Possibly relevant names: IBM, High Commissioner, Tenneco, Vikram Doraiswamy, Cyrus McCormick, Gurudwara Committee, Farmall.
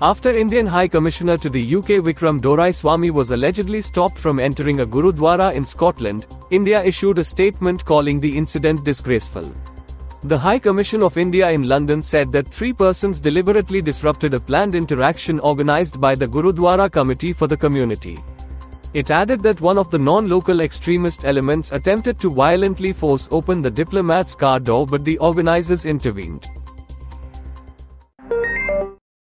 after Indian High Commissioner to the UK Vikram Doraiswamy was allegedly stopped from entering a Gurudwara in Scotland, India issued a statement calling the incident disgraceful. The High Commission of India in London said that three persons deliberately disrupted a planned interaction organised by the Gurudwara Committee for the community. It added that one of the non-local extremist elements attempted to violently force open the diplomat's car door, but the organisers intervened.